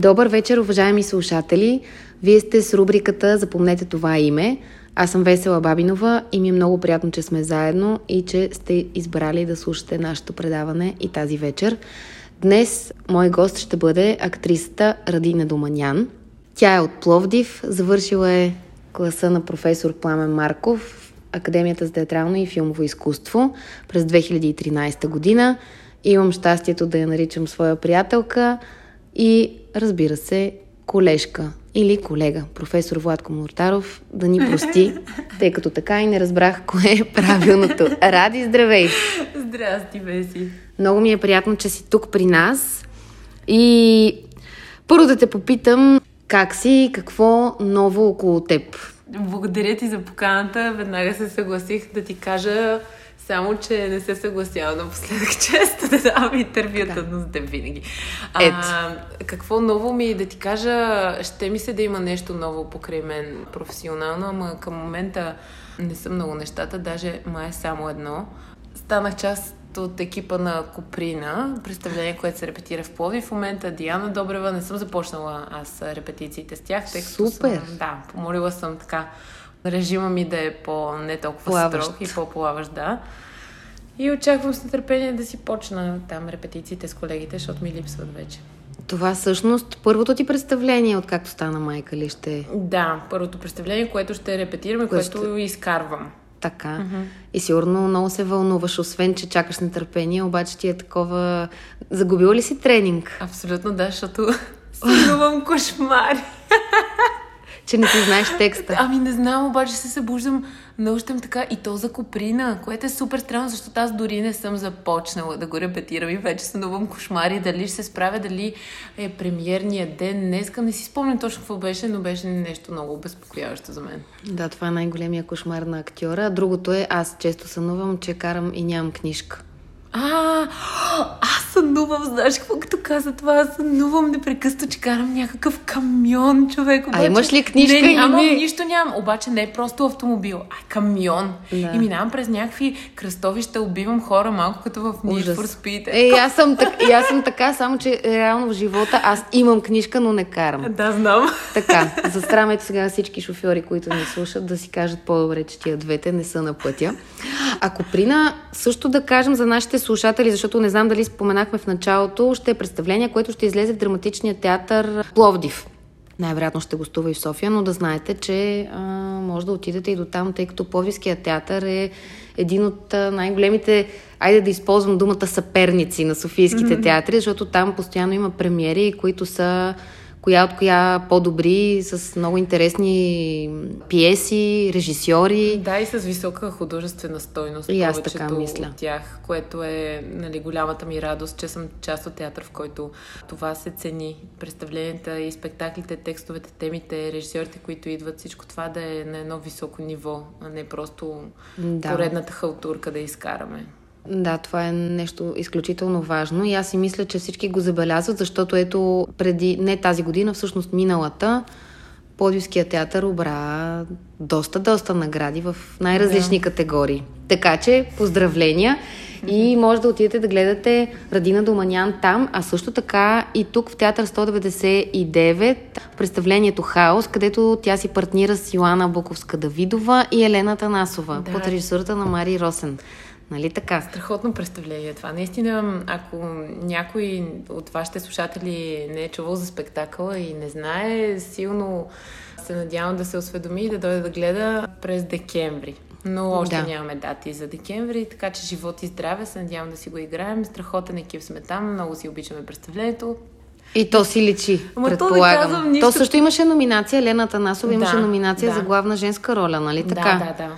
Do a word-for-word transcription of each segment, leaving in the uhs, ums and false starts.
Добър вечер, уважаеми слушатели! Вие сте с рубриката "Запомнете това име". Аз съм Весела Бабинова и ми е много приятно, че сме заедно и че сте избрали да слушате нашето предаване и тази вечер. Днес мой гост ще бъде актрисата Радина Доманян. Тя е от Пловдив, завършила е класа на професор Пламен Марков в Академията за театрално и филмово изкуство през две хиляди и тринадесета година. Имам щастието да я наричам своя приятелка и, разбира се, колежка или колега, професор Владко Муртаров, да ни прости, тъй като така и не разбрах кое е правилното. Ради, здравей! Здрасти, Веси! Много ми е приятно, че си тук при нас. И първо да те попитам как си и какво ново около теб. Благодаря ти за поканата. Веднага се съгласих да ти кажа, само че не се съгласявам напоследък често да давам интервюта, но за теб винаги. А, какво ново ми да ти кажа? Ще ми се да има нещо ново покрай мен професионално, ама към момента не са много нещата, даже май само едно. Станах част от екипа на Куприна, представление, което се репетира в Пловдив. В момента Диана Добрева, не съм започнала аз репетициите с тях, тъй като съм, да, помолила съм така режима ми да е по не толкова плаващ. Строг и по-плаващ, да. И очаквам с нетърпение да си почна там репетициите с колегите, защото ми липсват вече. Това всъщност първото ти представление, откакто стана майка ли ще? Да, първото представление, което ще репетираме, което, което ще... изкарвам. Така. Mm-hmm. И сигурно много се вълнуваш, освен че чакаш нетърпение, обаче ти е такова... Загубила ли си тренинг? Абсолютно да, защото сънувам кошмари. Че не си знаеш текста. Ами не знам, обаче се събуждам нощем така и то за Куприна, което е супер странно, защото аз дори не съм започнала да го репетирам и вече сънувам кошмари. Дали ще се справя, дали е премиерният ден днеска. Не си спомням точно какво беше, но беше нещо много обезпокояващо за мен. Да, това е най-големия кошмар на актьора. Другото е, аз често сънувам, че карам и нямам книжка. А, аз сънувам, знаеш какво, като каза това, аз сънувам непрекъсто, че карам някакъв камион, човек. Обаче, а имаш ли книжка? Не, нямам, не... нищо нямам, обаче не е просто автомобил, а камион. Да. И минавам през някакви кръстовища, убивам хора, малко като в Need for Speed. Е, аз съм, так, аз съм така, само че реално в живота аз имам книжка, но не карам. Да, знам. Така, застрамете сега всички шофьори, които ни слушат, да си кажат по-добре, че тия двете не са на пътя. А Куприна, също да кажем за нашите слушатели, защото не знам дали споменахме в началото, ще е представление, което ще излезе в Драматичния театър Пловдив. Най-вероятно ще гостува и в София, но да знаете, че а, може да отидете и до там, тъй като Пловдивския театър е един от най-големите, айде да използвам думата, съперници на софийските mm-hmm. театри, защото там постоянно има премиери, които са коя от коя по-добри, с много интересни пиеси, режисьори. Да, и с висока художествена стойност. И аз така мисля. От тях, което е, нали, голямата ми радост, че съм част от театър, в който това се цени. Представленията и спектаклите, текстовете, темите, режисьорите, които идват, всичко това да е на едно високо ниво, а не просто да. Поредната халтурка да изкараме. Да, това е нещо изключително важно и аз си мисля, че всички го забелязват, защото ето преди, не тази година, всъщност миналата, Пловдивския театър обра доста, доста награди в най-различни да. Категории. Така че, поздравления mm-hmm. и може да отидете да гледате Радина Доманян там, а също така и тук в Театър сто деветдесет и девет, представлението "Хаос", където тя си партнира с Йоанна Буковска Давидова и Елена Танасова да. Под режисурата на Мари Росен. Нали така? Страхотно представление това. Наистина, ако някой от вашите слушатели не е чувал за спектакъла и не знае, силно се надявам да се осведоми и да дойде да гледа през декември. Но още да. Нямаме дати за декември, така че живот и здраве, се надявам да си го играем. Страхотен екип сме там, много си обичаме представлението. И то си личи, ама предполагам. То, нищо... то също имаше номинация, Елена Танасова да, имаше номинация да. За главна женска роля, нали така? Да, да, да.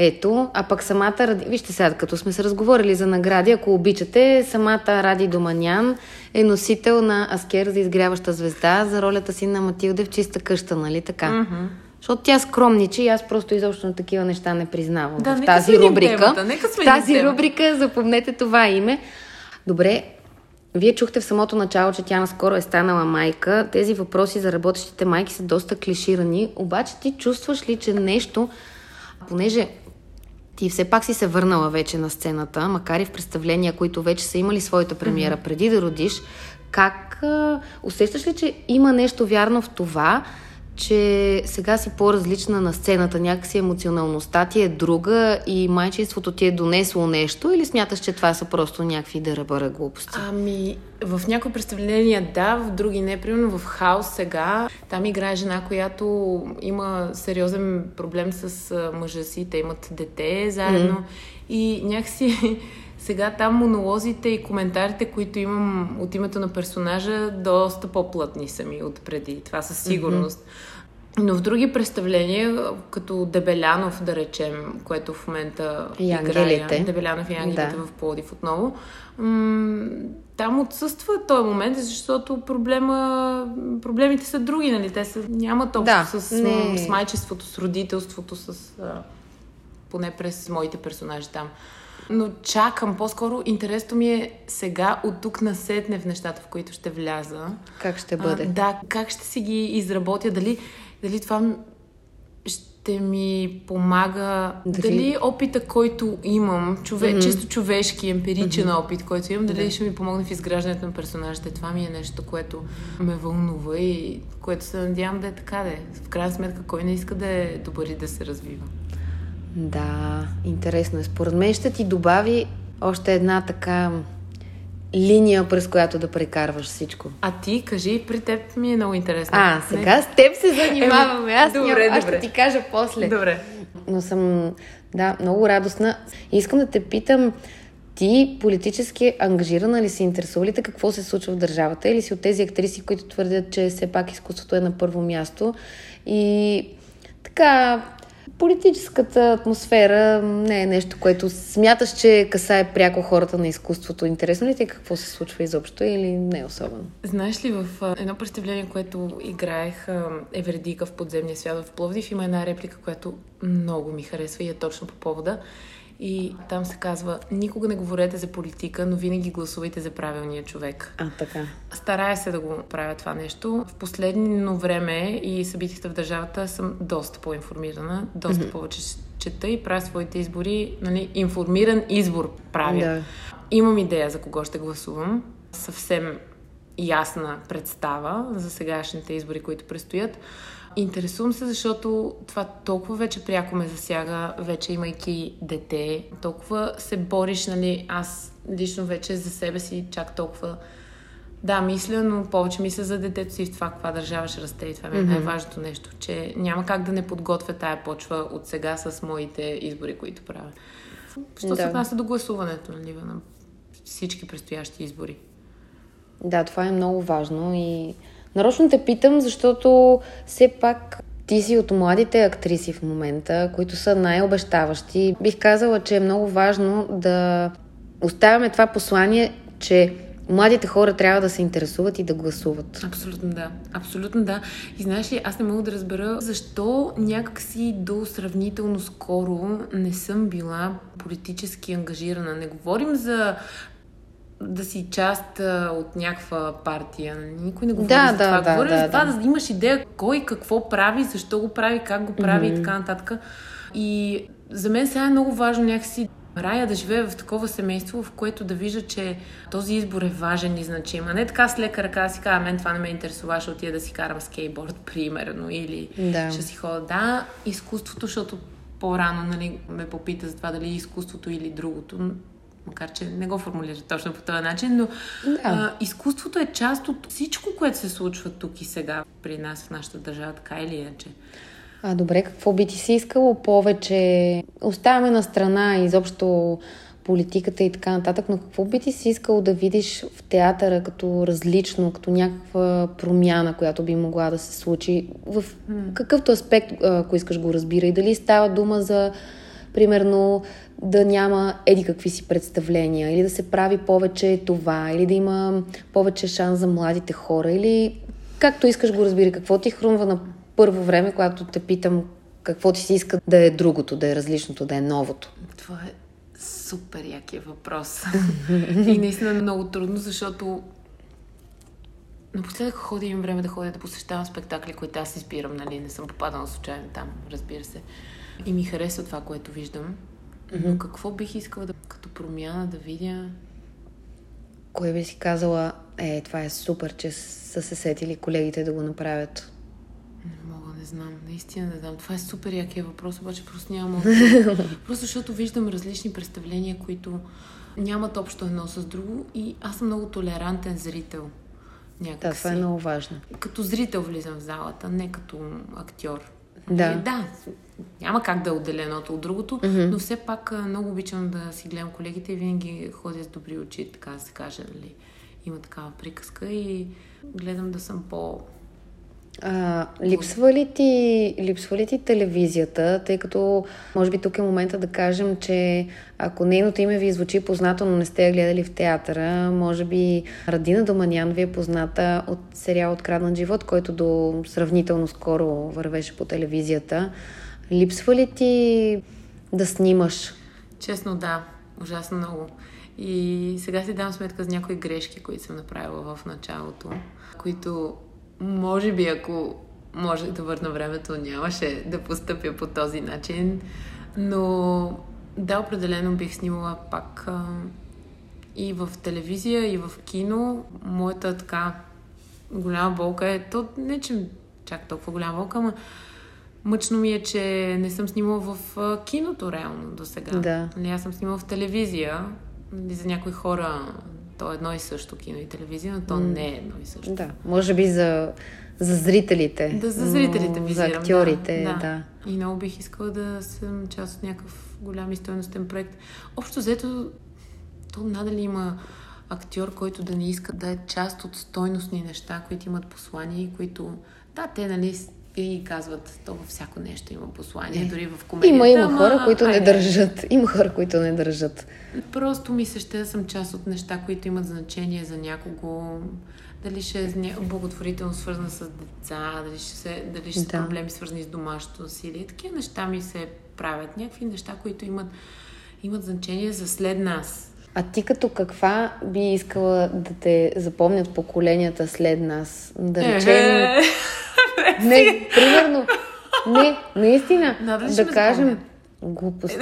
Ето, а пък самата Ради... Вижте сега, като сме се разговорили за награди, ако обичате, самата Ради Доманян е носител на Аскер за "Изгряваща звезда" за ролята си на Матилде в "Чиста къща", нали така? Mm-hmm. Защото тя скромничи и аз просто изобщо на такива неща не признавам. Да, в тази рубрика, в тази рубрика запомнете това име. Добре, вие чухте в самото начало, че тя наскоро е станала майка. Тези въпроси за работещите майки са доста клиширани, обаче ти чувстваш ли, че нещо... Понеже ти все пак си се върнала вече на сцената, макар и в представления, които вече са имали своята премиера преди да родиш, Как а, усещаш ли, че има нещо вярно в това, че сега си по-различна на сцената, някакси емоционалността ти е друга и майчеството ти е донесло нещо, или смяташ, че това са просто някакви дъръбъра глупости? Ами, в някои представления да, в други не. Примерно в Хаус сега, там играе жена, която има сериозен проблем с мъжа си, те имат дете заедно mm-hmm. и някакси... Сега там монолозите и коментарите, които имам от името на персонажа, доста по-плътни са ми отпреди. Това със сигурност. Mm-hmm. Но в други представления, като Дебелянов, да речем, което в момента и играя, Дебелянов и Ангелите да. В Пловдив отново, м- там отсъства този момент, защото проблема, проблемите са други, нали? Те са, нямат общо да, с, не... с майчеството, с родителството, с поне през моите персонажи там. Но чакам, по-скоро интересно ми е сега от тук насетне в нещата, в които ще вляза. Как ще бъде? А, да, как ще си ги изработя, дали, дали това ще ми помага, дали, дали опита, който имам, чове... mm-hmm. чисто човешки, емпиричен mm-hmm. опит, който имам, дали да. Ще ми помогне в изграждането на персонажите. Това ми е нещо, което ме вълнува и което се надявам да е така, да е. В крайна сметка, кой не иска да е добър и да се развива. Да, интересно е. Според мен ще ти добави още една така линия, през която да прекарваш всичко. А ти, кажи, при теб ми е много интересно. А, сега не? С теб се занимаваме. Аз, добре, аз добре. Ще ти кажа после. Добре. Но съм, да, много радостна. Искам да те питам, ти политически ангажирана ли си, интересува ли те какво се случва в държавата, или си от тези актриси, които твърдят, че все пак изкуството е на първо място и така... Политическата атмосфера не е нещо, което смяташ, че касае пряко хората на изкуството. Интересно ли ти какво се случва изобщо или не особено? Знаеш ли, в едно представление, което играех Евердика в подземния свят в Пловдив, има една реплика, която много ми харесва и е точно по повода. И там се казва: никога не говорете за политика, но винаги гласувайте за правилния човек. А, така. Старая се да го правя това нещо. В последно време и събитията в държавата съм доста по-информирана, доста mm-hmm. повече чета и правя своите избори, нали, информиран избор правя. Да. Имам идея за кого ще гласувам. Съвсем ясна представа за сегашните избори, които предстоят. Интересувам се, защото това толкова вече пряко ме засяга, вече имайки дете. Толкова се бориш, нали, аз лично вече за себе си чак толкова да мисля, но повече мисля за детето си и в това, каква държава ще расте, и това ми е най-важното нещо, че няма как да не подготвя тая почва от сега с моите избори, които правя. Що да. Се отнася до гласуването, нали, на всички предстоящи избори. Да, това е много важно и нарочно те питам, защото все пак ти си от младите актриси в момента, които са най-обещаващи. Бих казала, че е много важно да оставяме това послание, че младите хора трябва да се интересуват и да гласуват. Абсолютно да. Абсолютно да. И знаеш ли, аз не мога да разбера защо някакси до сравнително скоро не съм била политически ангажирана. Не говорим за... да си част от някаква партия. Никой не говори да, за това. Да, говори да, за това, да, да имаш идея кой какво прави, защо го прави, как го прави mm-hmm. и така нататък. И за мен сега е много важно някакси рая да живее в такова семейство, в което да вижда, че този избор е важен и значим. А не така с лека ръка да си кажа, мен това не ме интересува, ще отида да си карам скейтборд, примерно, или да. Ще си ходя. Да, изкуството, защото по-рано, нали, ме попита за това дали изкуството или другото. Макар че не го формулира точно по този начин, но да. а, изкуството е част от всичко, което се случва тук и сега при нас, в нашата държава, така или иначе. А, добре, какво би ти се искало повече? Оставяме на страна изобщо политиката и така нататък, но какво би ти се искало да видиш в театъра като различно, като някаква промяна, която би могла да се случи? В какъвто аспект, ако искаш, го разбира, и дали става дума за примерно да няма еди какви си представления, или да се прави повече това, или да има повече шанс за младите хора, или както искаш го разбира, какво ти хрумва на първо време, когато те питам какво ти си иска да е другото, да е различното, да е новото? Това е супер якия въпрос. И наистина много трудно, защото напоследък ходя, имам време да ходя да посещавам спектакли, които аз избирам, нали, не съм попадала случайно там, разбира се. И ми харесва това, което виждам. Но какво бих искала да, като промяна да видя? Кое би си казала, Е, това е супер, че са се сетили колегите да го направят. Не мога, не знам. Наистина да дам. Това е супер якия въпрос, обаче просто няма. Просто защото виждам различни представления, които нямат общо едно с друго и аз съм много толерантен зрител. Някакси. Да, това е много важно. Като зрител влизам в залата, не като актьор. Да. И, да, няма как да е отделеното от другото, mm-hmm. но все пак много обичам да си гледам колегите и винаги ходя с добри очи, така да се каже, дали има такава приказка и гледам да съм по... А, липсва ли ти, липсва ли ти телевизията, тъй като може би тук е момента да кажем, че ако нейното име ви звучи познато, но не сте я гледали в театъра, може би Радина Доманян ви е позната от сериала Откраднат живот, който до сравнително скоро вървеше по телевизията. Липсва ли ти да снимаш? Честно да, ужасно много. И сега си дам сметка за някои грешки, които съм направила в началото, които може би, ако може да върна времето, нямаше да постъпя по този начин, но да, определено бих снимала пак а, и в телевизия, и в кино. Моята така голяма болка е, то не че чак толкова голяма болка, но мъчно ми е, че не съм снимала в киното реално до сега. Да. Аз съм снимала в телевизия. За някои хора то е едно и също, кино и телевизия, но то не е едно и също. Да, може би за, за зрителите. Да, за зрителите визирам. За актьорите, да, да. да. И много бих искала да съм част от някакъв голям и стойностен проект. Общо взето, то надали има актьор, който да не иска да е част от стойностни неща, които имат послания и които... Да, те, нали... И казват, то във всяко нещо има послание, дори в комедията. Има, има ама... хора, които Айде. не държат. Има хора, които не държат. Просто ми се ще да съм част от неща, които имат значение за някого. Дали ще е благотворително свързана с деца, дали ще, се, дали ще да. са проблеми свързани с домашното насилие. Такива неща ми се правят. Някакви неща, които имат, имат значение за след нас. А ти като каква би искала да те запомнят поколенията след нас? Да речем... Не, примерно, не, наистина, Надо да кажем глупост.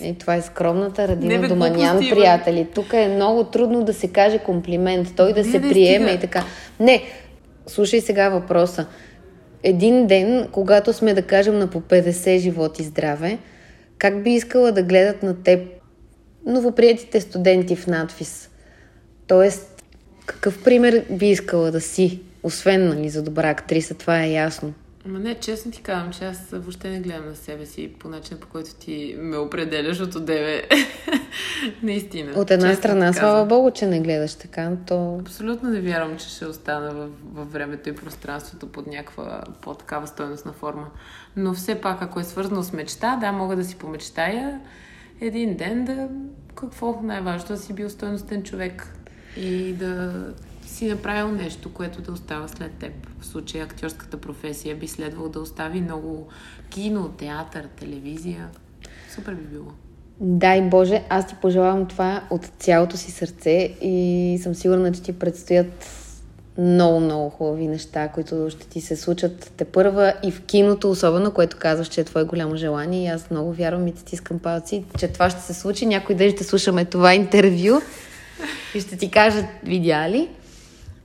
Е, това е скромната Радина Доманян, приятели. Тук е много трудно да се каже комплимент, той да не, се не приеме стига. И така. Не, слушай сега въпроса. Един ден, когато сме, да кажем, на по петдесет живот и здраве, как би искала да гледат на теб новоприетите студенти в надфис? Тоест, какъв пример би искала да си? Освен, нали, за добра актриса, това е ясно. Ама не, честно ти казвам, че аз въобще не гледам на себе си по начина, по който ти ме определяш от одеве. Наистина. От една страна, слава Богу, че не гледаш така, то... Абсолютно не вярвам, че ще остана в, във времето и пространството под някаква по-такава стойностна форма. Но все пак, ако е свързано с мечта, да, мога да си помечтая един ден да... Какво най-важно, да си бил стойностен човек и да... си направил нещо, което да остава след теб. В случая актьорската професия би следвало да остави много кино, театър, телевизия. Супер би било. Дай Боже, аз ти пожелавам това от цялото си сърце и съм сигурна, че ти предстоят много-много хубави неща, които ще ти се случат тепърва и в киното, особено, което казваш, че е твое голямо желание и аз много вярвам и ти стискам палци, че това ще се случи. Някой ден ще слушаме това интервю и ще ти кажат, видя ли?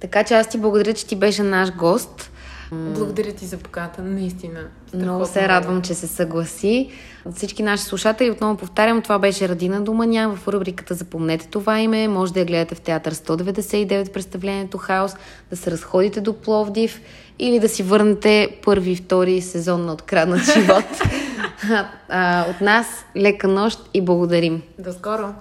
Така че аз ти благодаря, че ти беше наш гост. Благодаря ти за поканата, наистина. Много се радвам, че се съгласи. Всички наши слушатели, отново повтарям, това беше Радина Доманян в рубриката "Запомнете това име". Може да я гледате в Театър сто деветдесет и девет, представлението "Хаос", да се разходите до Пловдив или да си върнете първи и втори сезон на "Откраднат живот". От нас лека нощ и благодарим. До скоро!